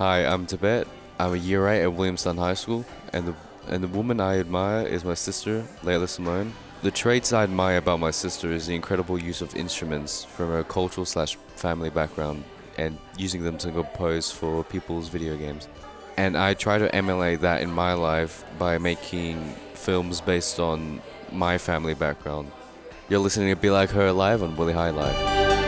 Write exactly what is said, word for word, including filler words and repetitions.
Hi, I'm Tibet. I'm a year eight at Williamson High School, and the and the woman I admire is my sister, Layla Simone. The traits I admire about my sister is the incredible use of instruments from her cultural slash family background and using them to compose for people's video games. And I try to emulate that in my life by making films based on my family background. You're listening to Be Like Her Live on Willie High Live.